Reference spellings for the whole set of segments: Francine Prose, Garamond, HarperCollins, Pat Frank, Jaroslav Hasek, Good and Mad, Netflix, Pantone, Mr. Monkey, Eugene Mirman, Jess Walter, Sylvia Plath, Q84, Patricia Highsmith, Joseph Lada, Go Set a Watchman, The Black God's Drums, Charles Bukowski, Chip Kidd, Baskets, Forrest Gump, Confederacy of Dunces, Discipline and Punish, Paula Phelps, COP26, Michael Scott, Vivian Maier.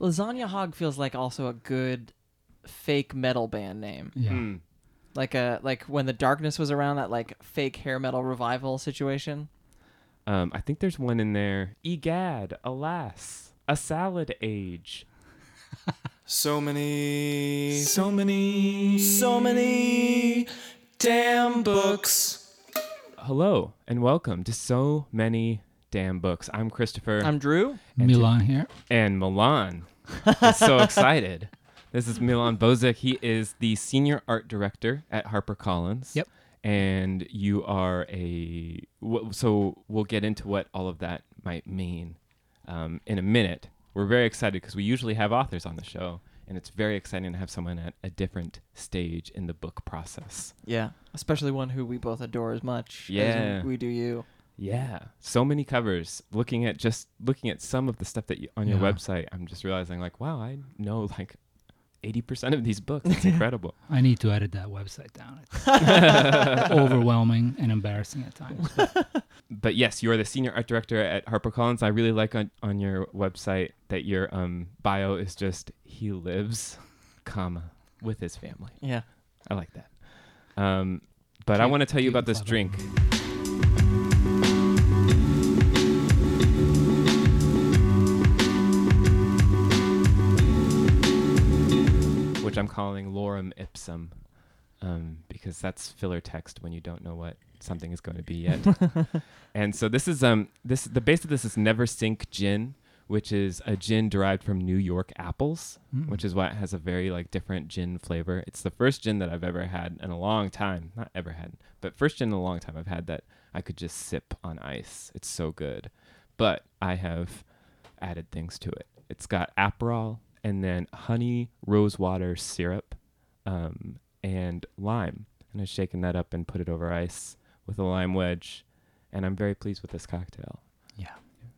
Lasagna Hog feels like also a good fake metal band name. Yeah. Mm. Like when the Darkness was around, that like fake hair metal revival situation. I think there's one in there. Egad, alas, a salad age. So many damn books. Hello and welcome to So Many Damn Books. I'm Christopher. I'm Drew. And Milan here. And Milan is so excited. This is Milan Bozek. He is the senior art director at HarperCollins. Yep. And you are so we'll get into what all of that might mean in a minute. We're very excited because we usually have authors on the show, and it's very exciting to have someone at a different stage in the book process. Yeah, especially one who we both adore as much as we do you. Yeah, so many covers. Looking at some of the stuff that you, on your website, I'm just realizing like, wow, I know like 80% of these books. It's incredible. I need to edit that website down. It's overwhelming and embarrassing at times. But yes, you are the senior art director at HarperCollins. I really like on your website that your bio is just, he lives, comma, with his family. Yeah. I like that. But I want to tell you about this drink. Which I'm calling lorem ipsum, because that's filler text when you don't know what something is going to be yet. And so this is the base of this is Never Sink Gin, which is a gin derived from New York apples, which is why it has a very like different gin flavor. It's the first gin that I've ever had in a long time. Not ever had, but first gin in a long time I've had that I could just sip on ice. It's so good, but I have added things to it. It's got Aperol, and then honey, rosewater syrup, and lime. And I've shaken that up and put it over ice with a lime wedge. And I'm very pleased with this cocktail. Yeah.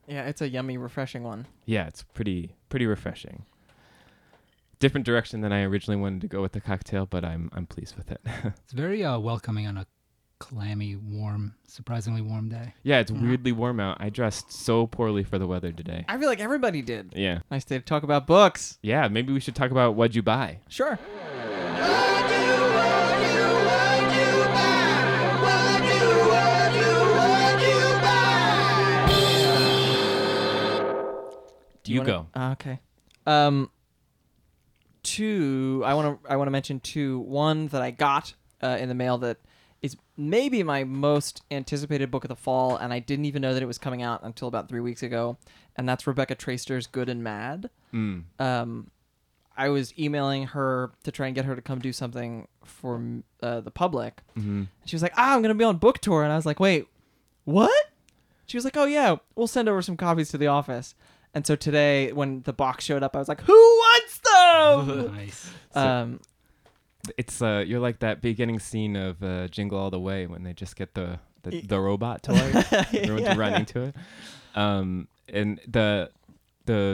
Yeah, it's a yummy, refreshing one. Yeah, it's pretty refreshing. Different direction than I originally wanted to go with the cocktail, but I'm pleased with it. It's very welcoming on a clammy, warm, surprisingly warm day. Yeah, it's weirdly warm out. I dressed so poorly for the weather today. I feel like everybody did. Yeah. Nice day to talk about books. Yeah, maybe we should talk about what'd you buy. Sure. Do you go? Okay. I want to mention two. One that I got in the mail that is maybe my most anticipated book of the fall, and I didn't even know that it was coming out until about 3 weeks ago, and that's Rebecca Traister's Good and Mad. Mm. I was emailing her to try and get her to come do something for the public. Mm-hmm. She was like, I'm going to be on book tour, and I was like, wait, what? She was like, oh yeah, we'll send over some copies to the office. And so today, when the box showed up, I was like, who wants them? Nice. It's you're like that beginning scene of Jingle All the Way when they just get the robot toy. Everyone's running to it. And the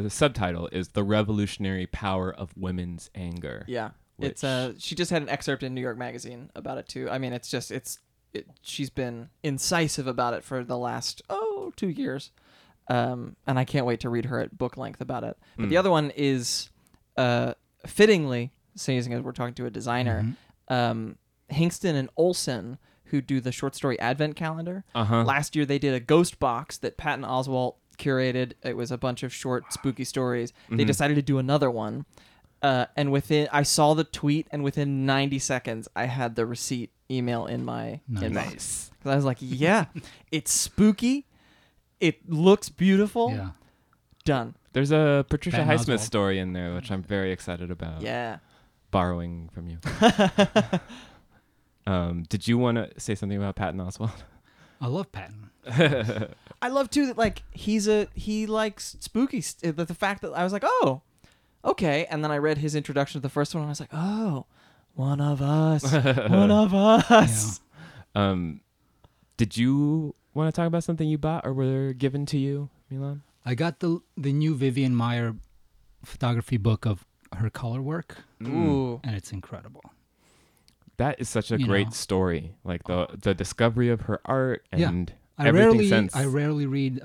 subtitle is The Revolutionary Power of Women's Anger. Yeah. It's she just had an excerpt in New York Magazine about it too. I mean, she's been incisive about it for the last 2 years. And I can't wait to read her at book length about it. But the other one is fittingly, saying as we're talking to a designer, Hingston and Olson, who do the short story Advent Calendar. Uh-huh. Last year they did a ghost box that Patton Oswalt curated. It was a bunch of short, spooky stories. Mm-hmm. They decided to do another one, and I saw the tweet, and within 90 seconds, I had the receipt email in my inbox. Because I was like, yeah, it's spooky, it looks beautiful. Yeah. Done. There's a Patricia Highsmith story in there, which I'm very excited about. Yeah. Borrowing from you. Did you want to say something about Patton Oswalt? I love Patton. I love too that like he likes spooky. The fact that I was like, oh, okay, and then I read his introduction to the first one, and I was like, oh, one of us, one of us. Yeah. Did you want to talk about something you bought or were given to you, Milan? I got the new Vivian Maier photography book of her color work. Ooh. And it's incredible. That is such a great story, like the discovery of her art and everything. I rarely read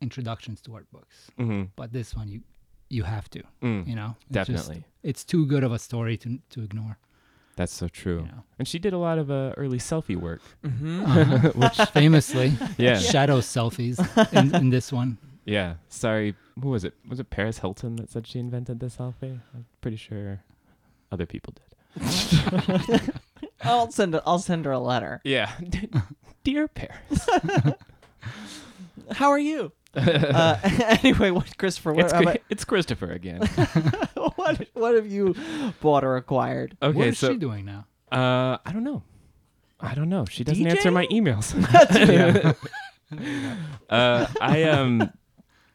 introductions to art books, but this one you have to, you know? Definitely. It's too good of a story to ignore. That's so true. You know? And she did a lot of early selfie work. Mm-hmm. Which famously, shadow selfies in this one. Yeah. Sorry. Who was it? Was it Paris Hilton that said she invented the selfie? I'm pretty sure other people did. I'll send her a letter. Yeah. Dear Paris. How are you? Anyway, it's Christopher again. What have you bought or acquired? Okay, what is she doing now? I don't know. She doesn't answer my emails.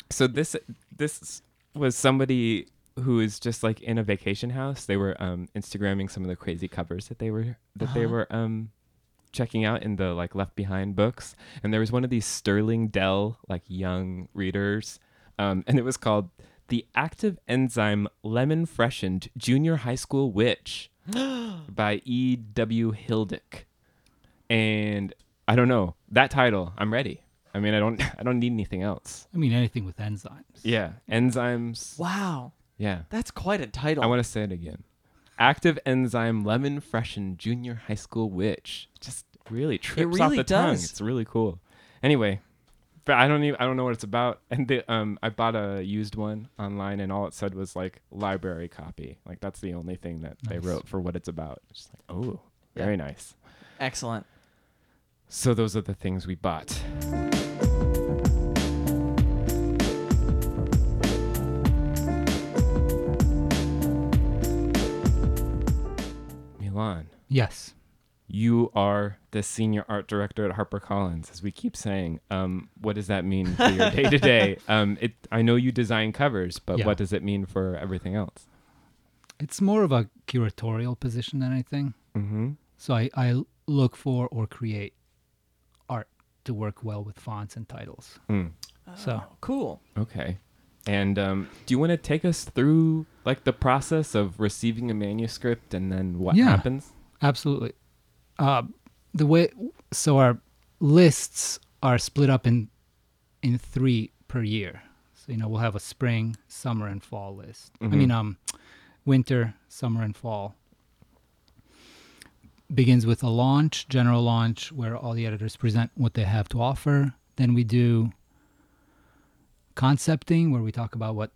So this was somebody who is just like in a vacation house. They were Instagramming some of the crazy covers that they were checking out in the like Left Behind books, and there was one of these Sterling Dell like young readers, and it was called The Active Enzyme Lemon Freshened Junior High School Witch by E.W. Hildick. And I don't know, that title, I'm ready. I mean, I don't need anything else. I mean, anything with enzymes. Yeah, enzymes. Wow. Yeah. That's quite a title. I want to say it again. Active Enzyme Lemon Freshened Junior High School Witch. Just really trips off the tongue. It's really cool. Anyway, but I don't know what it's about. And I bought a used one online, and all it said was like library copy. Like that's the only thing that they wrote for what it's about. It's just like, oh, very nice. Excellent. So those are the things we bought. Milan. Yes. You are the senior art director at HarperCollins, as we keep saying. What does that mean for your day-to-day? I know you design covers, but what does it mean for everything else? It's more of a curatorial position than anything. Mm-hmm. So I look for or create art to work well with fonts and titles. Mm. Oh, so cool. Okay. And do you want to take us through like the process of receiving a manuscript and then what happens? Absolutely. Our lists are split up in three per year. So, you know, we'll have a spring, summer, and fall list. Mm-hmm. I mean, winter, summer, and fall. Begins with a launch, general launch, where all the editors present what they have to offer. Then we do concepting, where we talk about what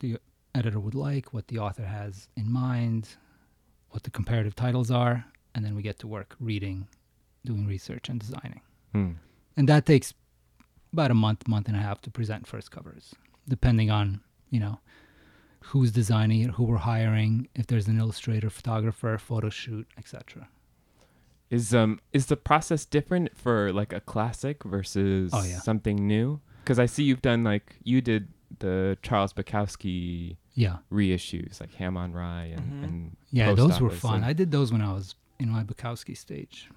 the editor would like, what the author has in mind, what the comparative titles are, and then we get to work reading, doing research, and designing. Hmm. And that takes about a month and a half to present first covers, depending on, you know, who's designing it, who we're hiring, if there's an illustrator, photographer, photo shoot, etc. Is the process different for like a classic versus something new? Because I see you've done like you did the Charles Bukowski reissues, like Ham on Rye and those were fun. I did those when I was in my Bukowski stage.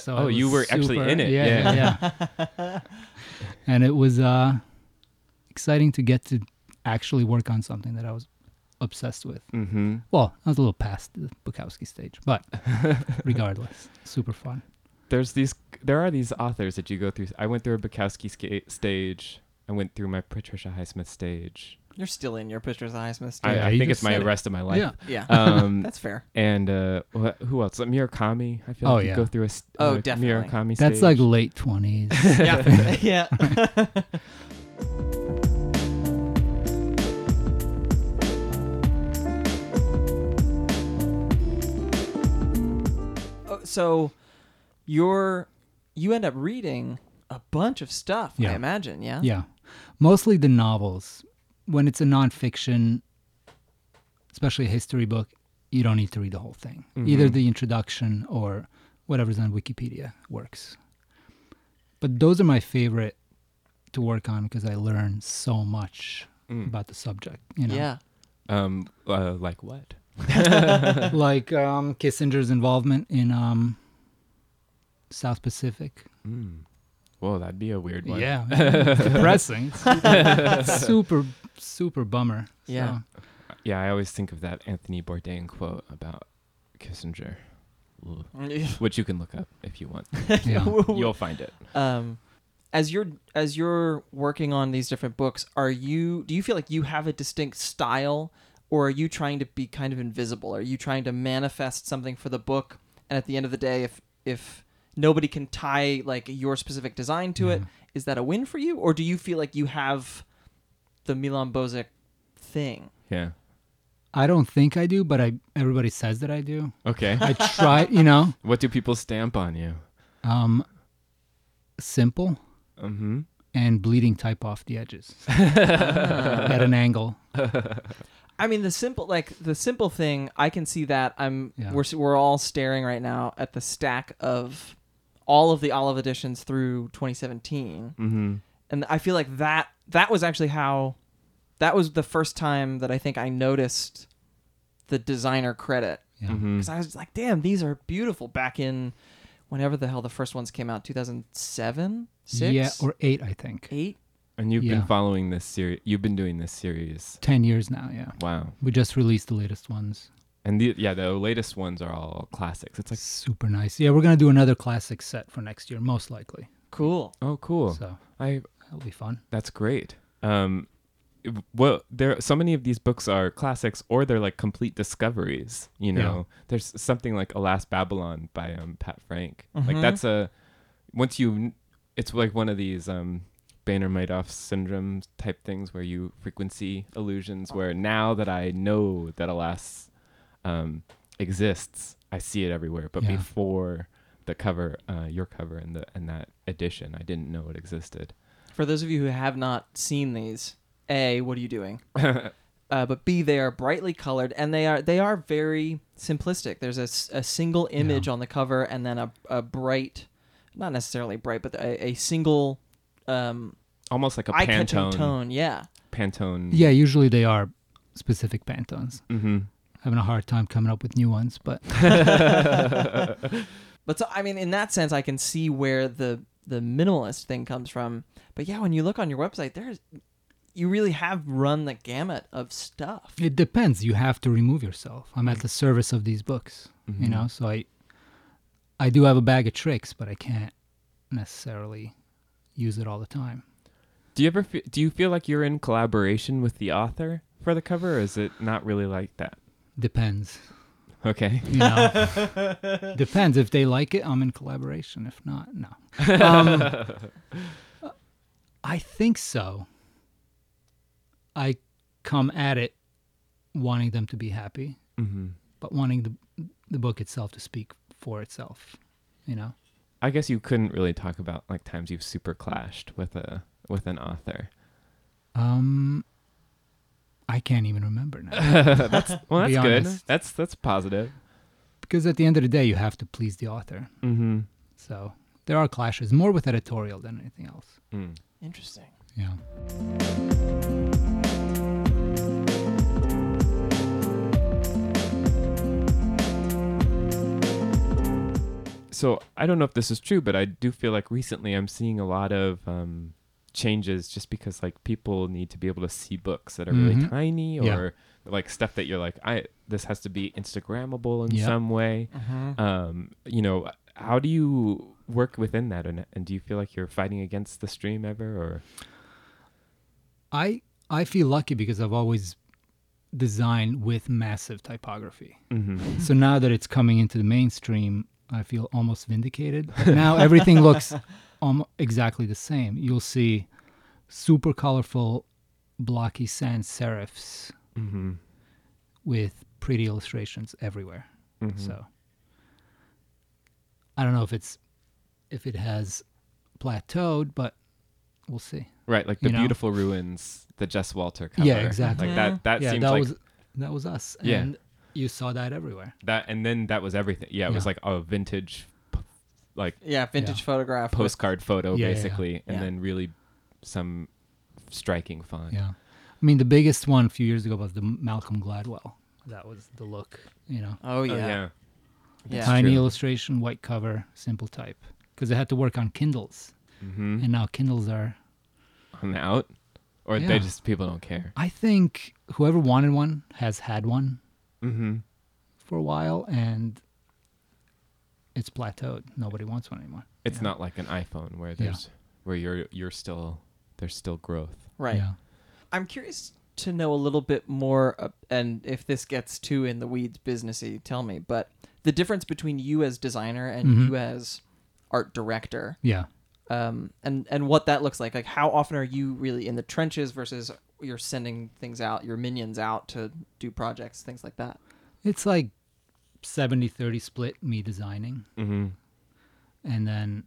So you were actually in it. Yeah. And it was exciting to get to actually work on something that I was obsessed with. Mm-hmm. Well, I was a little past the Bukowski stage, but regardless, super fun. There are these authors that you go through. I went through a Bukowski stage. I went through my Patricia Highsmith stage. You're still in your Patricia Highsmith stage. I think it's my rest of my life. Yeah. That's fair. And who else? Murakami. I feel like you go through a definitely. Murakami stage. That's like late 20s. Yeah. So you end up reading a bunch of stuff, I imagine, yeah? Yeah. Mostly the novels. When it's a nonfiction, especially a history book, you don't need to read the whole thing. Mm-hmm. Either the introduction or whatever's on Wikipedia works. But those are my favorite to work on because I learn so much about the subject, you know? Yeah. Like what? Like Kissinger's involvement in South Pacific. Mm. Whoa, that'd be a weird one. Yeah. Depressing. Super bummer. Yeah. So. Yeah, I always think of that Anthony Bourdain quote about Kissinger, which you can look up if you want. You'll find it. as you're working on these different books, do you feel like you have a distinct style, or are you trying to be kind of invisible? Are you trying to manifest something for the book, and at the end of the day, if nobody can tie like your specific design to it, is that a win for you, or do you feel like you have the Milan Bozek thing? Yeah. I don't think I do, but everybody says that I do. Okay. I try, you know. What do people stamp on you? Simple. Mm-hmm. And bleeding type off the edges. At an angle. I mean, the simple thing, I can see that. We're all staring right now at the stack of all of the Olive editions through 2017. Mm-hmm. And I feel like that was actually how, that was the first time that I think I noticed the designer credit. Because I was like, damn, these are beautiful, back in whenever the hell the first ones came out, 2007, 6? Yeah, or 8, I think. 8? And you've been following this series. You've been doing this series 10 years now, yeah. Wow. We just released the latest ones. And the latest ones are all classics. It's like super nice. Yeah, we're going to do another classic set for next year, most likely. Cool. Oh, cool. So that'll be fun. That's great. Well, there so many of these books are classics, or they're like complete discoveries, you know. Yeah. There's something like Alas Babylon by Pat Frank. Mm-hmm. Like that's it's like one of these Banner Madoff syndrome type things where you frequency illusions, where now that I know that Alas exists, I see it everywhere, but before the cover, your cover and that edition, I didn't know it existed. For those of you who have not seen these, A, what are you doing? But B, they are brightly colored, and they are very simplistic. There's a single image on the cover, and then a bright, not necessarily bright, but a single, almost like a Pantone tone. Yeah, Pantone. Yeah, usually they are specific Pantones. Mm-hmm. Having a hard time coming up with new ones, but. But so, I mean, in that sense, I can see where the minimalist thing comes from. But yeah, when you look on your website, you really have run the gamut of stuff. It depends. You have to remove yourself. I'm at the service of these books, you know? So I do have a bag of tricks, but I can't necessarily use it all the time. Do you feel like you're in collaboration with the author for the cover, or is it not really like that? Depends. Okay. You know, depends. If they like it, I'm in collaboration. If not, no. I think so. I come at it wanting them to be happy, but wanting the book itself to speak for itself, you know? I guess you couldn't really talk about like times you've super clashed with an author. I can't even remember now. That's good. Honest. That's positive. Because at the end of the day, you have to please the author. Mm-hmm. So there are clashes, more with editorial than anything else. Mm. Interesting. Yeah. So I don't know if this is true, but I do feel like recently I'm seeing a lot of changes, just because like people need to be able to see books that are really tiny, or like stuff that you're like, this has to be Instagrammable in some way. Uh-huh. You know, how do you work within that, and do you feel like you're fighting against the stream ever? Or I feel lucky because I've always designed with massive typography. Mm-hmm. So now that it's coming into the mainstream, I feel almost vindicated. Now everything looks exactly the same. You'll see super colorful, blocky sans serifs with pretty illustrations everywhere. Mm-hmm. So I don't know if it has plateaued, but we'll see. Right, like the Beautiful Ruins, the Jess Walter cover. Yeah, exactly. Like that was us. Yeah. And you saw that everywhere. And then that was everything. Yeah, it was like a vintage, photograph, postcard photo, basically, and then really some striking font. Yeah, I mean the biggest one a few years ago was the Malcolm Gladwell. That was the look, you know. Oh yeah, tiny illustration, white cover, simple type. Because I had to work on Kindles, and now Kindles are on the out, or they just people don't care. I think whoever wanted one has had one. Mm-hmm. For a while, and it's plateaued. Nobody wants one anymore. It's not like an iPhone where there's where you're still, there's still growth. Right. Yeah. I'm curious to know a little bit more, and if this gets too in the weeds businessy, tell me, but the difference between you as designer and mm-hmm. you as art director. Yeah. And what that looks like how often are you really in the trenches versus you're sending things out, your minions out to do projects, things like that? It's like 70-30 split, me designing. Mm-hmm. And then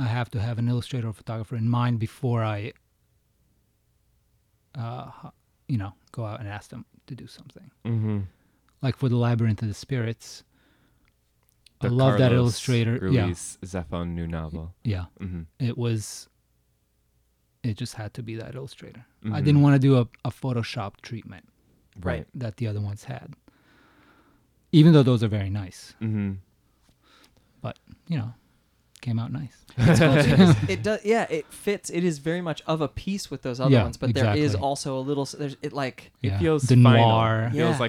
I have to have an illustrator or photographer in mind before I, go out and ask them to do something. Mm-hmm. Like for the Labyrinth of the Spirits, I love that illustrator. Ruiz Zafón new novel. Yeah. Mm-hmm. It just had to be that illustrator. Mm-hmm. I didn't want to do a Photoshop treatment. Right. That the other ones had. Even though those are very nice. Mm-hmm. But, came out nice. It does. Yeah, it fits. It is very much of a piece with those other ones, but exactly. There is also a little, it feels the final. It feels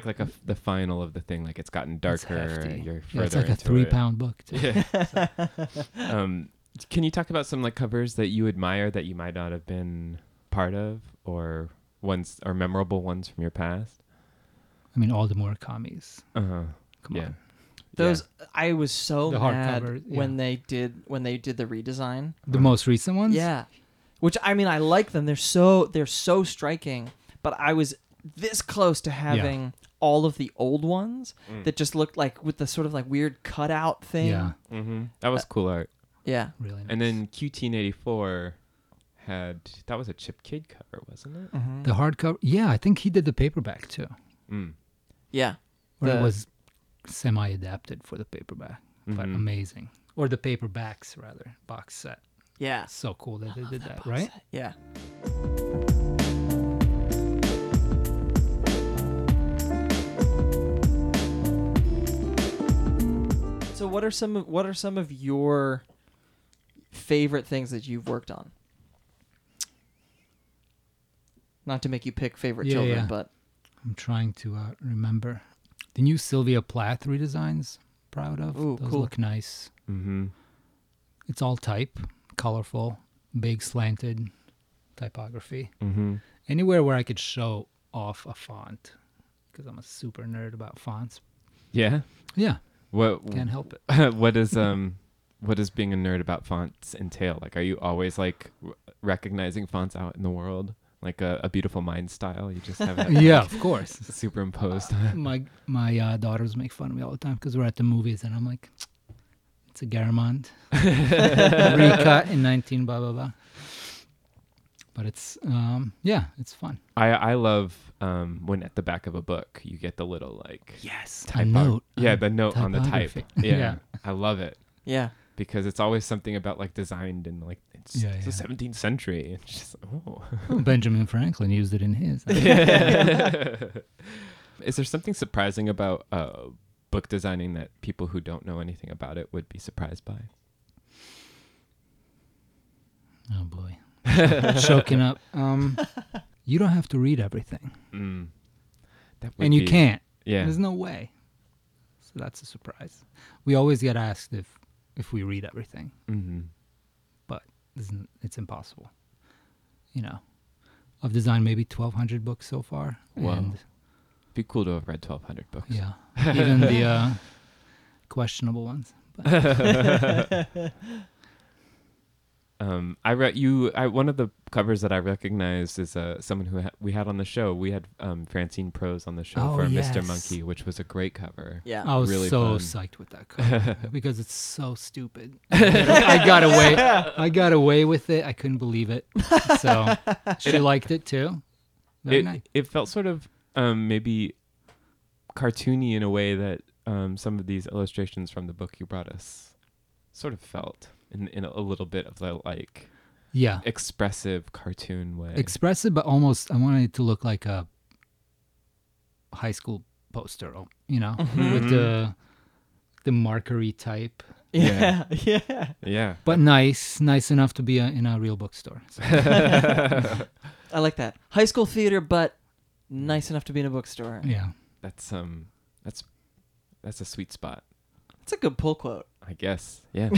the final of the thing. Like it's gotten darker. It's you're further it's like a 3-pound book. Too. Yeah. Can you talk about some covers that you admire that you might not have been part of or memorable ones from your past? I mean, all the Murakamis. Come on. Those I was so mad covers, when they did the redesign. The most recent ones? Yeah. Which I like them. They're so striking, but I was this close to having all of the old ones that just looked like with the sort of weird cutout thing. Yeah. Mm-hmm. That was cool art. Yeah. Really nice. And then Q84 that was a Chip Kidd cover, wasn't it? Mm-hmm. The hardcover. Yeah, I think he did the paperback too. Mm. Yeah. Where it was semi-adapted for the paperback, but amazing. Or the paperbacks, rather, box set. Yeah. So cool that they did that, right? Set. Yeah. So what are some of your favorite things that you've worked on? Not to make you pick favorite children, but I'm trying to remember. The new Sylvia Plath redesigns, proud of. Ooh, those cool. Look nice. Mm-hmm. It's all type, colorful, big slanted typography. Mm-hmm. Anywhere where I could show off a font, because I'm a super nerd about fonts. Yeah? Yeah. Can't help it. What does being a nerd about fonts entail? Are you always recognizing fonts out in the world? A beautiful mind style, you just have it. Yeah, of course. Superimposed. My daughters make fun of me all the time because we're at the movies and I'm like, it's a Garamond recut in 19 blah blah blah. But it's it's fun. I love when at the back of a book you get the little type note. Yeah, the note on the type. Yeah, yeah, I love it. Yeah. Because it's always something about designed and it's the 17th century. It's just, Benjamin Franklin used it in his. Is there something surprising about book designing that people who don't know anything about it would be surprised by? Oh boy, choking up. You don't have to read everything, you can't. Yeah, there's no way. So that's a surprise. We always get asked if we read everything, but it's impossible. I've designed maybe 1,200 books so far. Wow. And be cool to have read 1,200 books. Yeah, even the questionable ones. But. One of the covers that I recognized is someone who we had on the show. We had Francine Prose on the show Mr. Monkey, which was a great cover. Yeah, I was really so psyched with that cover because it's so stupid. I got away with it. I couldn't believe it. So she liked it too. Nice. It felt sort of maybe cartoony in a way that some of these illustrations from the book you brought us sort of felt. In a little bit of the expressive cartoon way. Expressive, but almost I wanted it to look like a high school poster, with the markery type. Yeah, yeah, yeah. Yeah. But nice enough to be in a real bookstore. So. I like that high school theater, but nice enough to be in a bookstore. Yeah, that's a sweet spot. That's a good pull quote. I guess, yeah.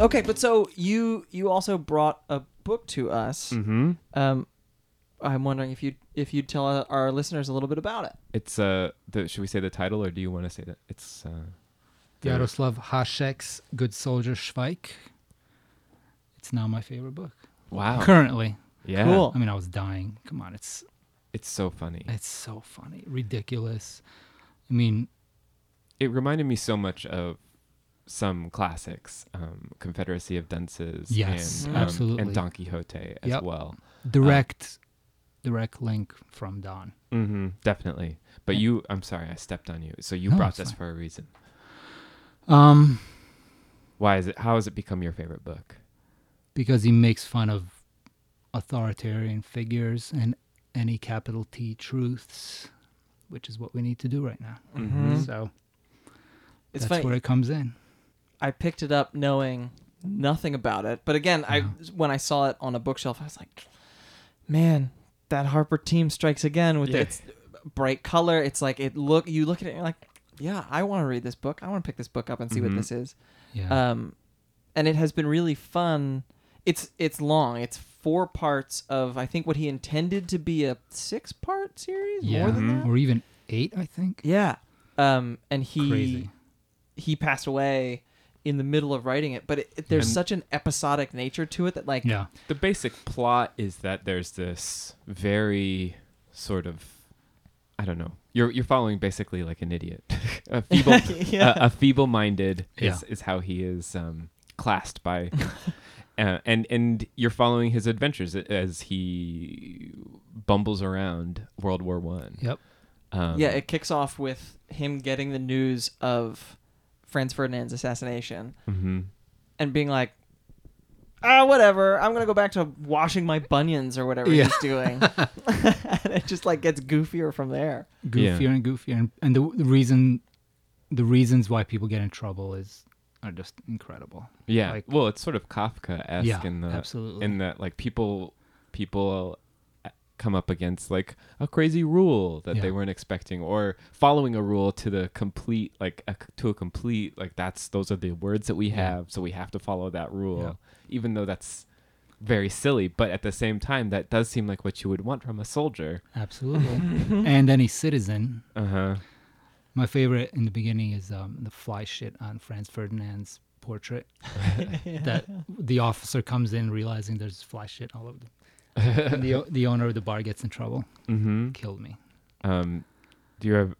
Okay, but so you also brought a book to us. Mm-hmm. I'm wondering if you'd tell our listeners a little bit about it. It's should we say the title, or do you want to say that? It's Jaroslav Hasek's Good Soldier Švejk. It's now my favorite book. Wow. Currently. Yeah. Cool. I mean, I was dying. Come on, it's so funny. It's so funny. Ridiculous. I mean, it reminded me so much of some classics, Confederacy of Dunces, yes, absolutely, and Don Quixote as well. Direct link from Don. Mm-hmm, definitely. But I'm sorry, I stepped on you. So brought this for a reason. Why is it? How has it become your favorite book? Because he makes fun of authoritarian figures and any capital T truths, which is what we need to do right now. Mm-hmm. So that's where it comes in. I picked it up knowing nothing about it. But again, when I saw it on a bookshelf, I was like, man, that Harper team strikes again with its bright color. It's like you look at it and you're like, yeah, I want to read this book. I want to pick this book up and see what this is. Yeah. And it has been really fun. It's long. It's 4 parts of, I think, what he intended to be a 6-part series, more than that, or even 8, I think. Yeah. And he passed away in the middle of writing it, but there's such an episodic nature to it that the basic plot is that there's this very sort of, I don't know. You're following basically like an idiot, a feeble-minded is how he is classed by, and you're following his adventures as he bumbles around World War I. Yep. It kicks off with him getting the news of Franz Ferdinand's assassination, and being like, whatever, I'm going to go back to washing my bunions or whatever he's doing. And it just like gets goofier from there. Goofier and goofier. And the reasons why people get in trouble are just incredible. Yeah. Like, well, it's sort of Kafka-esque in that like people come up against like a crazy rule that they weren't expecting, or following a rule to the complete, like those are the words that we have. So we have to follow that rule, even though that's very silly. But at the same time, that does seem like what you would want from a soldier. Absolutely. And any citizen. Uh-huh. My favorite in the beginning is the fly shit on Franz Ferdinand's portrait. That the officer comes in realizing there's fly shit all over them. And the owner of the bar gets in trouble. Mm-hmm. Killed me. Do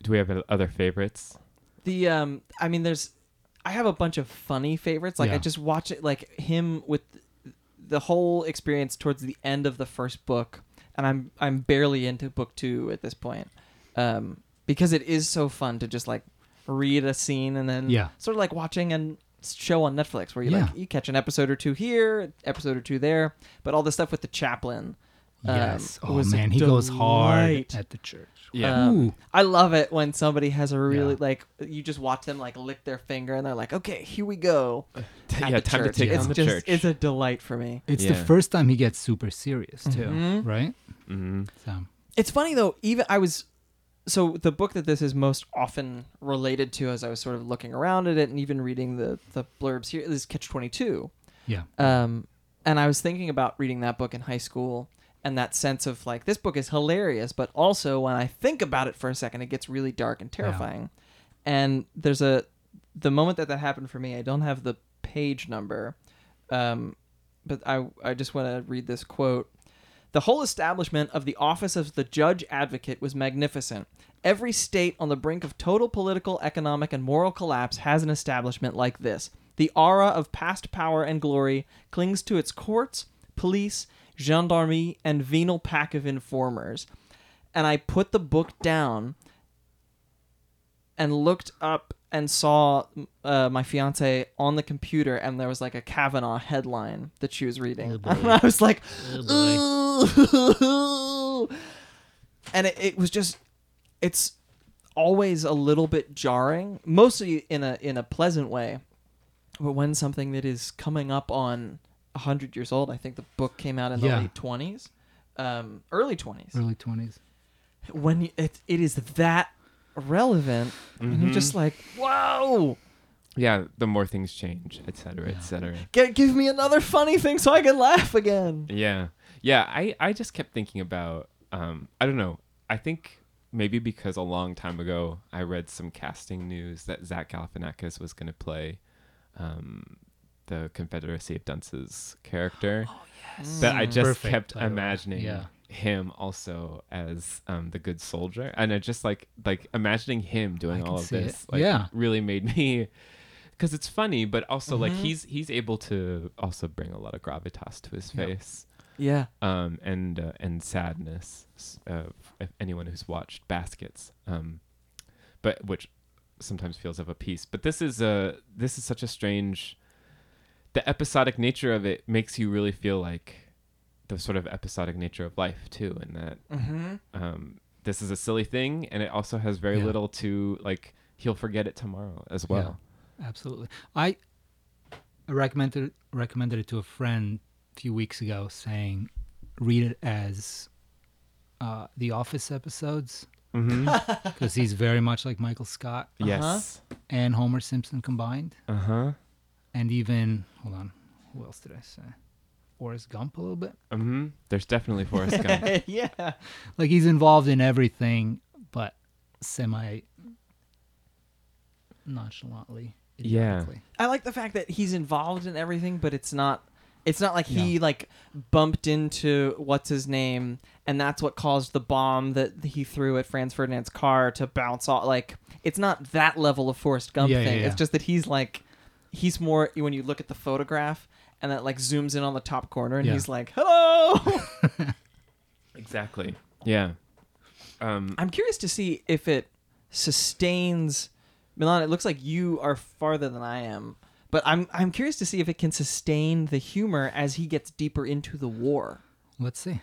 we have other favorites? I have a bunch of funny favorites. Like I just watch it, like him with the whole experience towards the end of the first book, and I'm barely into book 2 at this point, because it is so fun to just like read a scene and then sort of like watching and show on Netflix where you like you catch an episode or 2 here, episode or 2 there, but all the stuff with the chaplain. Yes. Oh man, he goes hard at the church. Yeah. I love it when somebody has a really like you just watch them like lick their finger and they're like, okay, here we go. Time to take on the church. It's a delight for me. It's the first time he gets super serious too, right? Mm-hmm. So it's funny though. So the book that this is most often related to, as I was sort of looking around at it and even reading the blurbs here, is Catch-22. Yeah. And I was thinking about reading that book in high school, and that sense of like, this book is hilarious, but also when I think about it for a second, it gets really dark and terrifying. Yeah. And there's the moment that happened for me, I don't have the page number, but I just want to read this quote. The whole establishment of the office of the judge advocate was magnificent. Every state on the brink of total political, economic, and moral collapse has an establishment like this. The aura of past power and glory clings to its courts, police, gendarmerie, and venal pack of informers. And I put the book down and looked up and saw my fiance on the computer, and there was like a Kavanaugh headline that she was reading. Oh, and I was like, oh, and it was just, it's always a little bit jarring, mostly in a pleasant way. But when something that is coming up on 100 years old. I think the book came out in the late 20s. Early 20s. When it is that relevant, mm-hmm. and you're just like, whoa. Yeah, the more things change, et cetera. Give me another funny thing so I can laugh again. Yeah. Yeah, I just kept thinking about, I don't know, I think maybe because a long time ago I read some casting news that Zach Galifianakis was going to play the Confederacy of Dunces character. Oh, yes. That I just kept imagining him also as the good soldier. And I just like imagining him doing all of this really made me... Because it's funny, but also mm-hmm. like he's able to also bring a lot of gravitas to his face. Yeah. And sadness. If anyone who's watched Baskets, but which sometimes feels of a piece. But this is such a strange. The episodic nature of it makes you really feel like the sort of episodic nature of life too, and that mm-hmm. This is a silly thing, and it also has very little to like. He'll forget it tomorrow as well. Yeah, absolutely. I recommended it to a friend few weeks ago, saying read it as The Office episodes, because mm-hmm. he's very much like Michael Scott, yes, and Homer Simpson combined, and even hold on, who else did I say? Forrest Gump a little bit. Mm-hmm. There's definitely Forrest Gump. Yeah, like he's involved in everything, but semi nonchalantly. Exactly. Yeah, I like the fact that he's involved in everything, but it's not. It's not like he like bumped into what's his name, and that's what caused the bomb that he threw at Franz Ferdinand's car to bounce off. Like it's not that level of Forrest Gump thing. Yeah. It's just that he's more when you look at the photograph and that like zooms in on the top corner, and he's like, "Hello." Exactly. Yeah. I'm curious to see if it sustains. Milan, it looks like you are farther than I am. But I'm curious to see if it can sustain the humor as he gets deeper into the war. Let's see.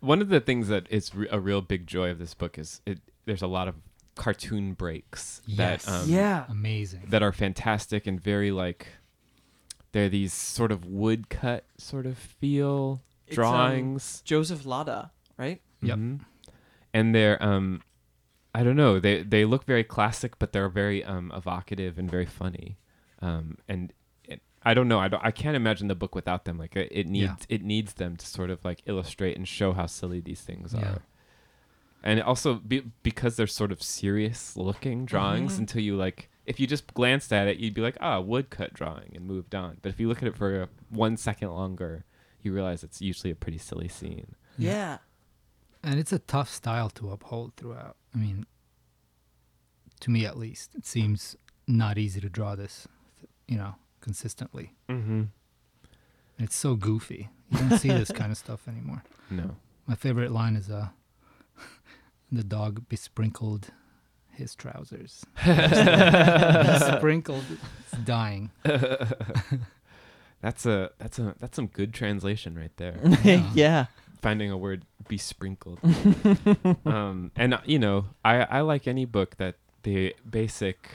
One of the things that is a real big joy of this book is there's a lot of cartoon breaks that amazing, that are fantastic and very like they're these sort of woodcut sort of feel drawings. Joseph Lada, right? Yep. Mm-hmm. And they're I don't know. They look very classic, but they're very evocative and very funny. And I don't know. I can't imagine the book without them. Like it needs them to sort of like illustrate and show how silly these things are. And also because they're sort of serious looking drawings until you like, if you just glanced at it, you'd be like, ah, woodcut drawing and moved on. But if you look at it for 1 second longer, you realize it's usually a pretty silly scene. Yeah. And it's a tough style to uphold throughout. I mean, to me at least, it seems not easy to draw this, consistently. Mm-hmm. It's so goofy. You don't see this kind of stuff anymore. No. My favorite line is, the dog besprinkled his trousers. Besprinkled. It's dying. That's some good translation right there. Yeah. Finding a word, besprinkled. And, I like any book that the basic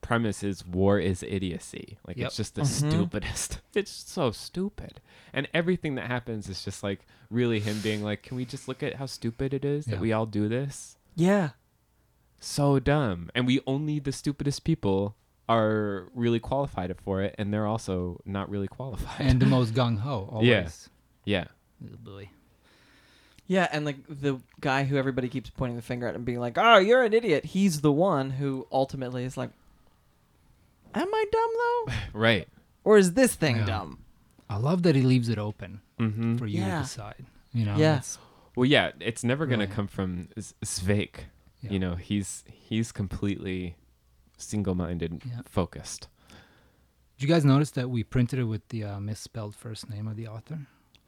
premise is war is idiocy. Like, it's just the stupidest. It's so stupid. And everything that happens is just, like, really him being like, can we just look at how stupid it is that we all do this? Yeah. So dumb. And the stupidest people are really qualified for it, and they're also not really qualified. And the most gung-ho, always. Yeah. Little boy. Yeah, and like the guy who everybody keeps pointing the finger at and being like, "Oh, you're an idiot." He's the one who ultimately is like, "Am I dumb though?" Right. Or is this thing dumb? I love that he leaves it open for you to decide. Yeah. Well, yeah, it's never gonna come from Švejk. Yeah. He's completely single-minded, focused. Did you guys notice that we printed it with the misspelled first name of the author?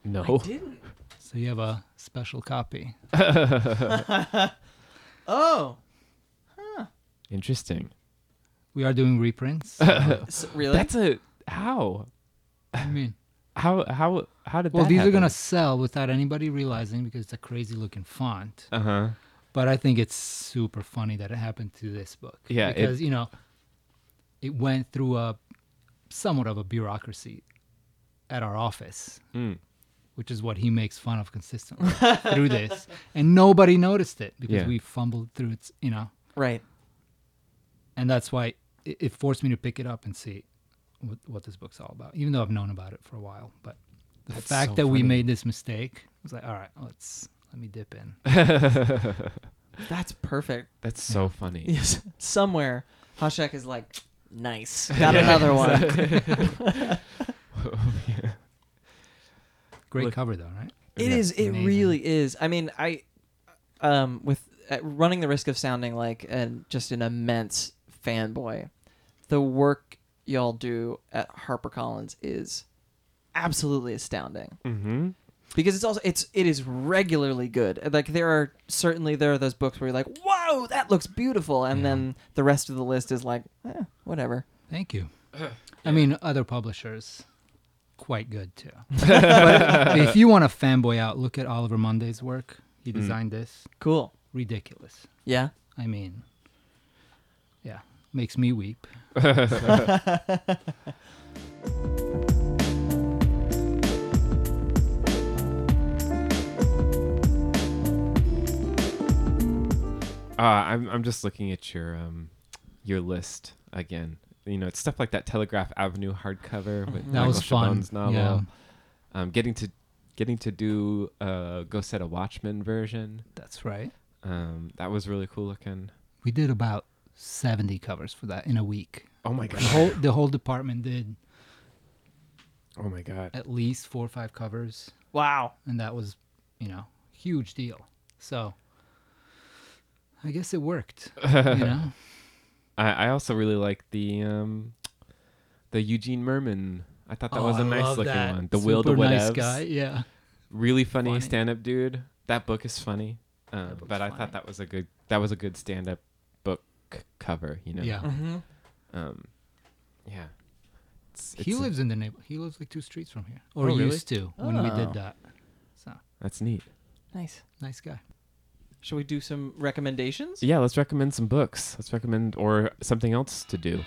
No. I didn't. So you have a special copy. Oh. Huh. Interesting. We are doing reprints. Really? That's how? I mean. How did that happen? Well, these are going to sell without anybody realizing because it's a crazy looking font. Uh-huh. But I think it's super funny that it happened to this book. Yeah. Because, it went through a somewhat of a bureaucracy at our office, which is what he makes fun of consistently through this. And nobody noticed it because we fumbled through it, you know. Right. And that's why it forced me to pick it up and see what this book's all about, even though I've known about it for a while. But the fact that we made this mistake, I was like, all right, let me dip in. That's perfect. That's so funny. Yes. Somewhere, Hashek is like, nice. Got another one. Great cover, though, right? It is. It really is. I mean, I running the risk of sounding like just an immense fanboy, the work y'all do at HarperCollins is absolutely astounding. Mm-hmm. Because it is regularly good. Like there are those books where you're like, whoa, that looks beautiful, and then the rest of the list is like, whatever. Thank you. I mean, other publishers, quite good too. But if you want to fanboy out, look at Oliver Monday's work. He designed this. Cool. Ridiculous. Yeah. I mean, yeah, makes me weep. I'm just looking at your list again. You know, it's stuff like that Telegraph Avenue hardcover with that Michael Chabon's novel. Yeah. Getting to do a Go Set a Watchman version. That's right. That was really cool looking. We did about 70 covers for that in a week. Oh my god! The whole department did. Oh my god! At least 4 or 5 covers. Wow! And that was, you know, huge deal. So I guess it worked, you know? I also really like the Eugene Merman. I thought that was a nice-looking one. The Will to Whatevs. Nice guy, yeah. Really funny stand-up dude. That book is funny. But I thought that was a good stand-up book cover, you know? Yeah. Mm-hmm. Yeah. He lives in the neighborhood. He lives like 2 streets from here. Or used to when we did that. So that's neat. Nice. Nice guy. Should we do some recommendations? Yeah, let's recommend some books. Let's recommend or something else to do.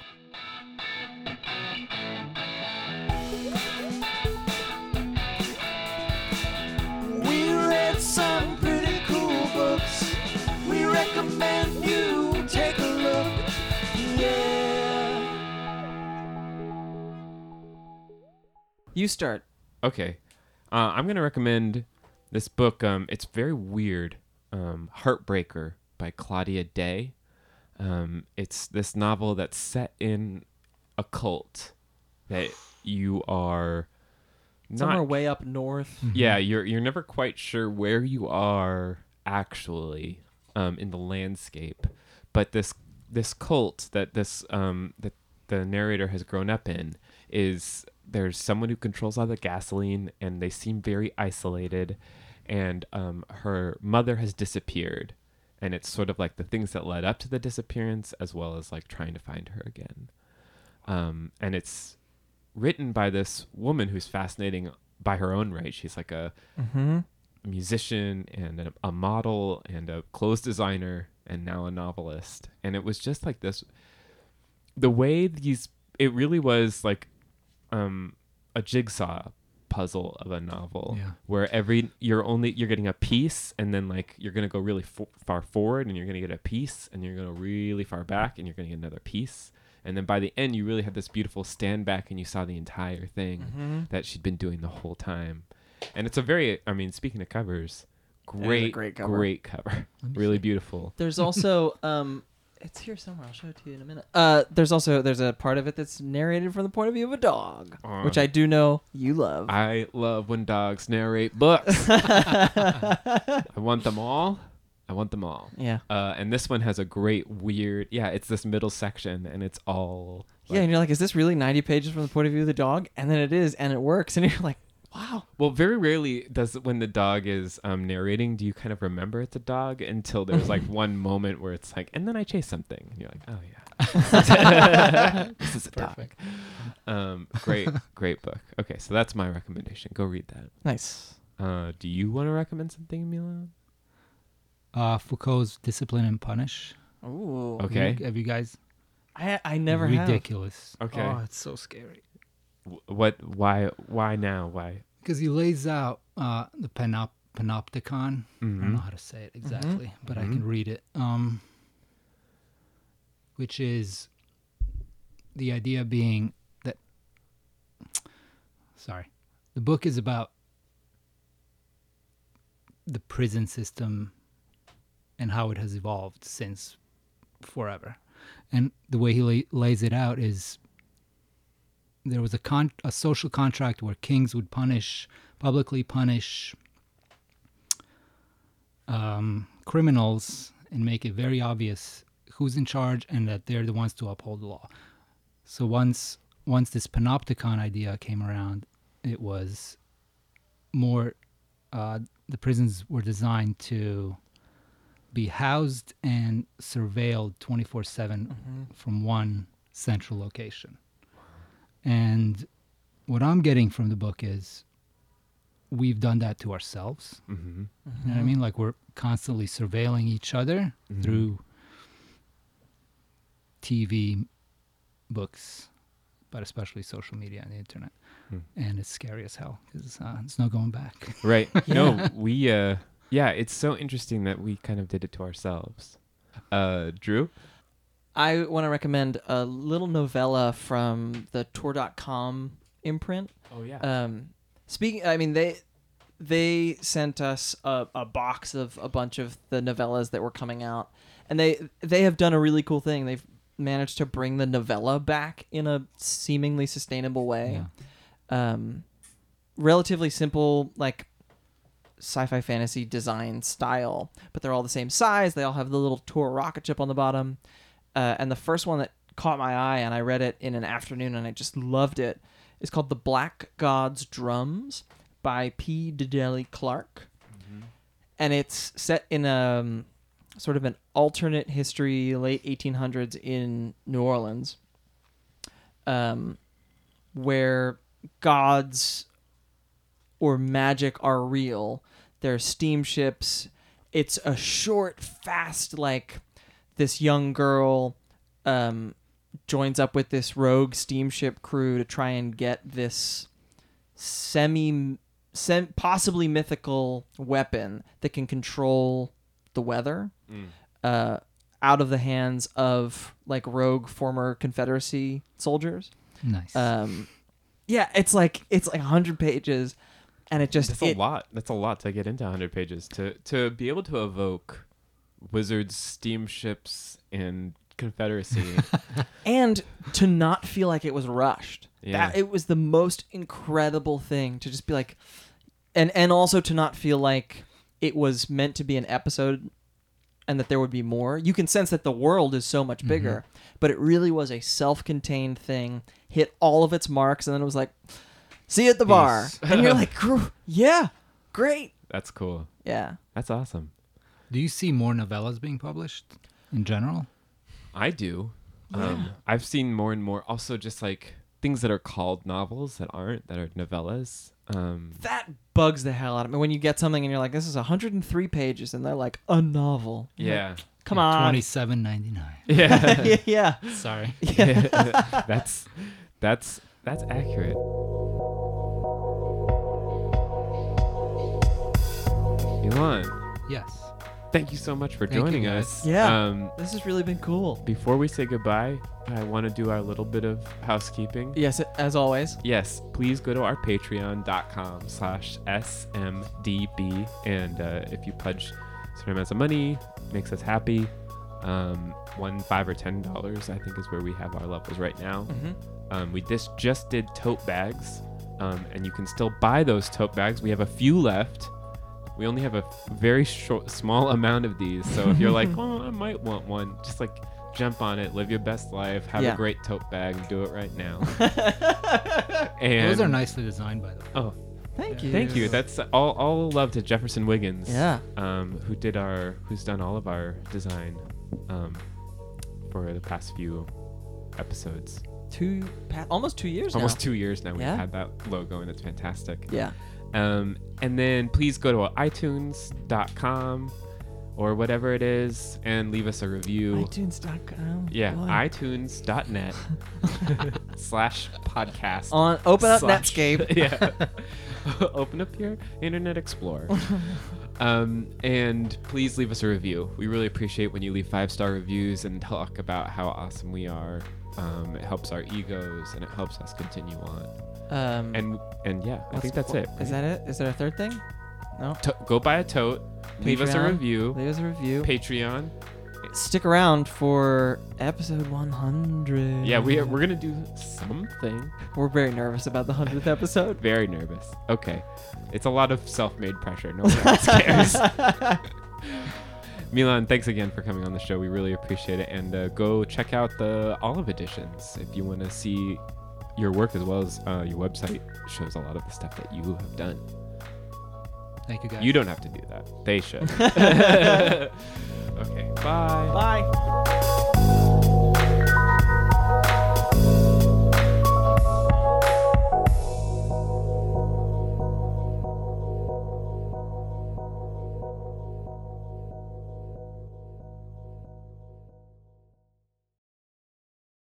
We read some pretty cool books. We recommend you take a look. Yeah. You start. Okay. I'm going to recommend this book. It's very weird. Heartbreaker by Claudia Day. It's this novel that's set in a cult that you are not somewhere way up north. Yeah, you're never quite sure where you are actually in the landscape, but this cult that the narrator has grown up in is there's someone who controls all the gasoline, and they seem very isolated. And her mother has disappeared, and it's sort of like the things that led up to the disappearance, as well as like trying to find her again. And it's written by this woman who's fascinating by her own right. She's like a musician and a model and a clothes designer and now a novelist. And it was just like this, the way it really was like a jigsaw puzzle of a novel, where you're getting a piece, and then like you're gonna go really far forward, and you're gonna get a piece, and you're gonna really far back, and you're gonna get another piece, and then by the end you really have this beautiful stand back, and you saw the entire thing that she'd been doing the whole time. And it's a very, I mean, speaking of covers, great cover. Really beautiful. There's also it's here somewhere. I'll show it to you in a minute. There's a part of it that's narrated from the point of view of a dog, which I do know you love. I love when dogs narrate books. I want them all. Yeah. And this one has a great weird... Yeah, it's this middle section, and it's all... Like, yeah, and you're like, is this really 90 pages from the point of view of the dog? And then it is, and it works. And you're like, wow. Well, very rarely when the dog is narrating, do you kind of remember it's a dog until there's like one moment where it's like, and then I chase something. And you're like, oh yeah, this is a perfect dog. Great book. Okay, so that's my recommendation. Go read that. Nice. Do you want to recommend something, Milan? Foucault's Discipline and Punish. Ooh. Okay. Have you guys? I never have. Ridiculous. Okay. Oh, it's so scary. What? Why now? Why? Because he lays out the Panopticon. Mm-hmm. I don't know how to say it exactly, mm-hmm. but mm-hmm. I can read it. Which is the idea being that. Sorry, the book is about the prison system and how it has evolved since forever, and the way he lays it out is. There was a social contract where kings would publicly punish criminals and make it very obvious who's in charge and that they're the ones to uphold the law. So once this panopticon idea came around, it was more the prisons were designed to be housed and surveilled 24/7 mm-hmm. from one central location. And what I'm getting from the book is we've done that to ourselves. Mm-hmm. Mm-hmm. You know what I mean? Like we're constantly surveilling each other mm-hmm. through TV, books, but especially social media and the internet. Mm. And it's scary as hell because it's no going back. Right. Yeah. No, it's so interesting that we kind of did it to ourselves. Drew? I want to recommend a little novella from the Tor.com imprint. Oh, yeah. They sent us a box of a bunch of the novellas that were coming out. And they have done a really cool thing. They've managed to bring the novella back in a seemingly sustainable way. Yeah. Relatively simple, like, sci-fi fantasy design style. But they're all the same size. They all have the little Tor rocket chip on the bottom. And the first one that caught my eye, and I read it in an afternoon, and I just loved it, is called The Black God's Drums by P. Dedele Clark. Mm-hmm. And it's set in a sort of an alternate history, late 1800s in New Orleans, where gods or magic are real. There are steamships. It's a short, fast, like... This young girl joins up with this rogue steamship crew to try and get this possibly mythical weapon that can control the weather out of the hands of like rogue former Confederacy soldiers. Nice. It's like 100 pages, and it just that's a lot. That's a lot to get into 100 pages to be able to evoke. Wizards, steamships, and Confederacy. And to not feel like it was rushed. Yeah. It was the most incredible thing to just be like... And also to not feel like it was meant to be an episode and that there would be more. You can sense that the world is so much bigger, mm-hmm. but it really was a self-contained thing, hit all of its marks, and then it was like, see you at the bar. And you're like, yeah, great. That's cool. Yeah. That's awesome. Do you see more novellas being published in general? I do. Yeah. I've seen more and more. Also, just like things that are called novels that are novellas. That bugs the hell out of me. When you get something and you're like, this is 103 pages, and they're like, a novel. Yeah. Like, come on. $27.99. Yeah. Yeah. Sorry. Yeah. That's accurate. Milan. Yes. Thank you so much for joining us. Yeah, this has really been cool. Before we say goodbye, I want to do our little bit of housekeeping. Yes, as always. Yes, please go to our patreon.com/smdb. And if you pledge a certain amount of money, makes us happy. $1, $5, or $10, I think, is where we have our levels right now. Mm-hmm. We just did tote bags, and you can still buy those tote bags. We have a few left. We only have a very small amount of these. So if you're like, I might want one, just like jump on it, live your best life, have a great tote bag, do it right now. And those are nicely designed, by the way. Oh, thank you. Thank you. That's all love to Jefferson Wiggins. Yeah. Who's done all of our design for the past few episodes. Almost 2 years now. We've had that logo, and it's fantastic. Yeah. And then please go to iTunes.com or whatever it is, and leave us a review. iTunes.com. Yeah, iTunes.net /podcast. Open up Netscape. Yeah. Open up your Internet Explorer. And please leave us a review. We really appreciate when you leave 5-star reviews and talk about how awesome we are. It helps our egos and it helps us continue on. And I think that's it. Right? Is that it? Is there a third thing? No. Go buy a tote. Patreon. Leave us a review. Patreon. Stick around for episode 100. Yeah, we're going to do something. We're very nervous about the 100th episode. Very nervous. Okay. It's a lot of self-made pressure. No one else cares. Milan, thanks again for coming on the show. We really appreciate it. And go check out the Olive editions if you want to see your work, as well as your website shows a lot of the stuff that you have done. Thank you, guys. You don't have to do that. They should. Okay. Bye. Bye.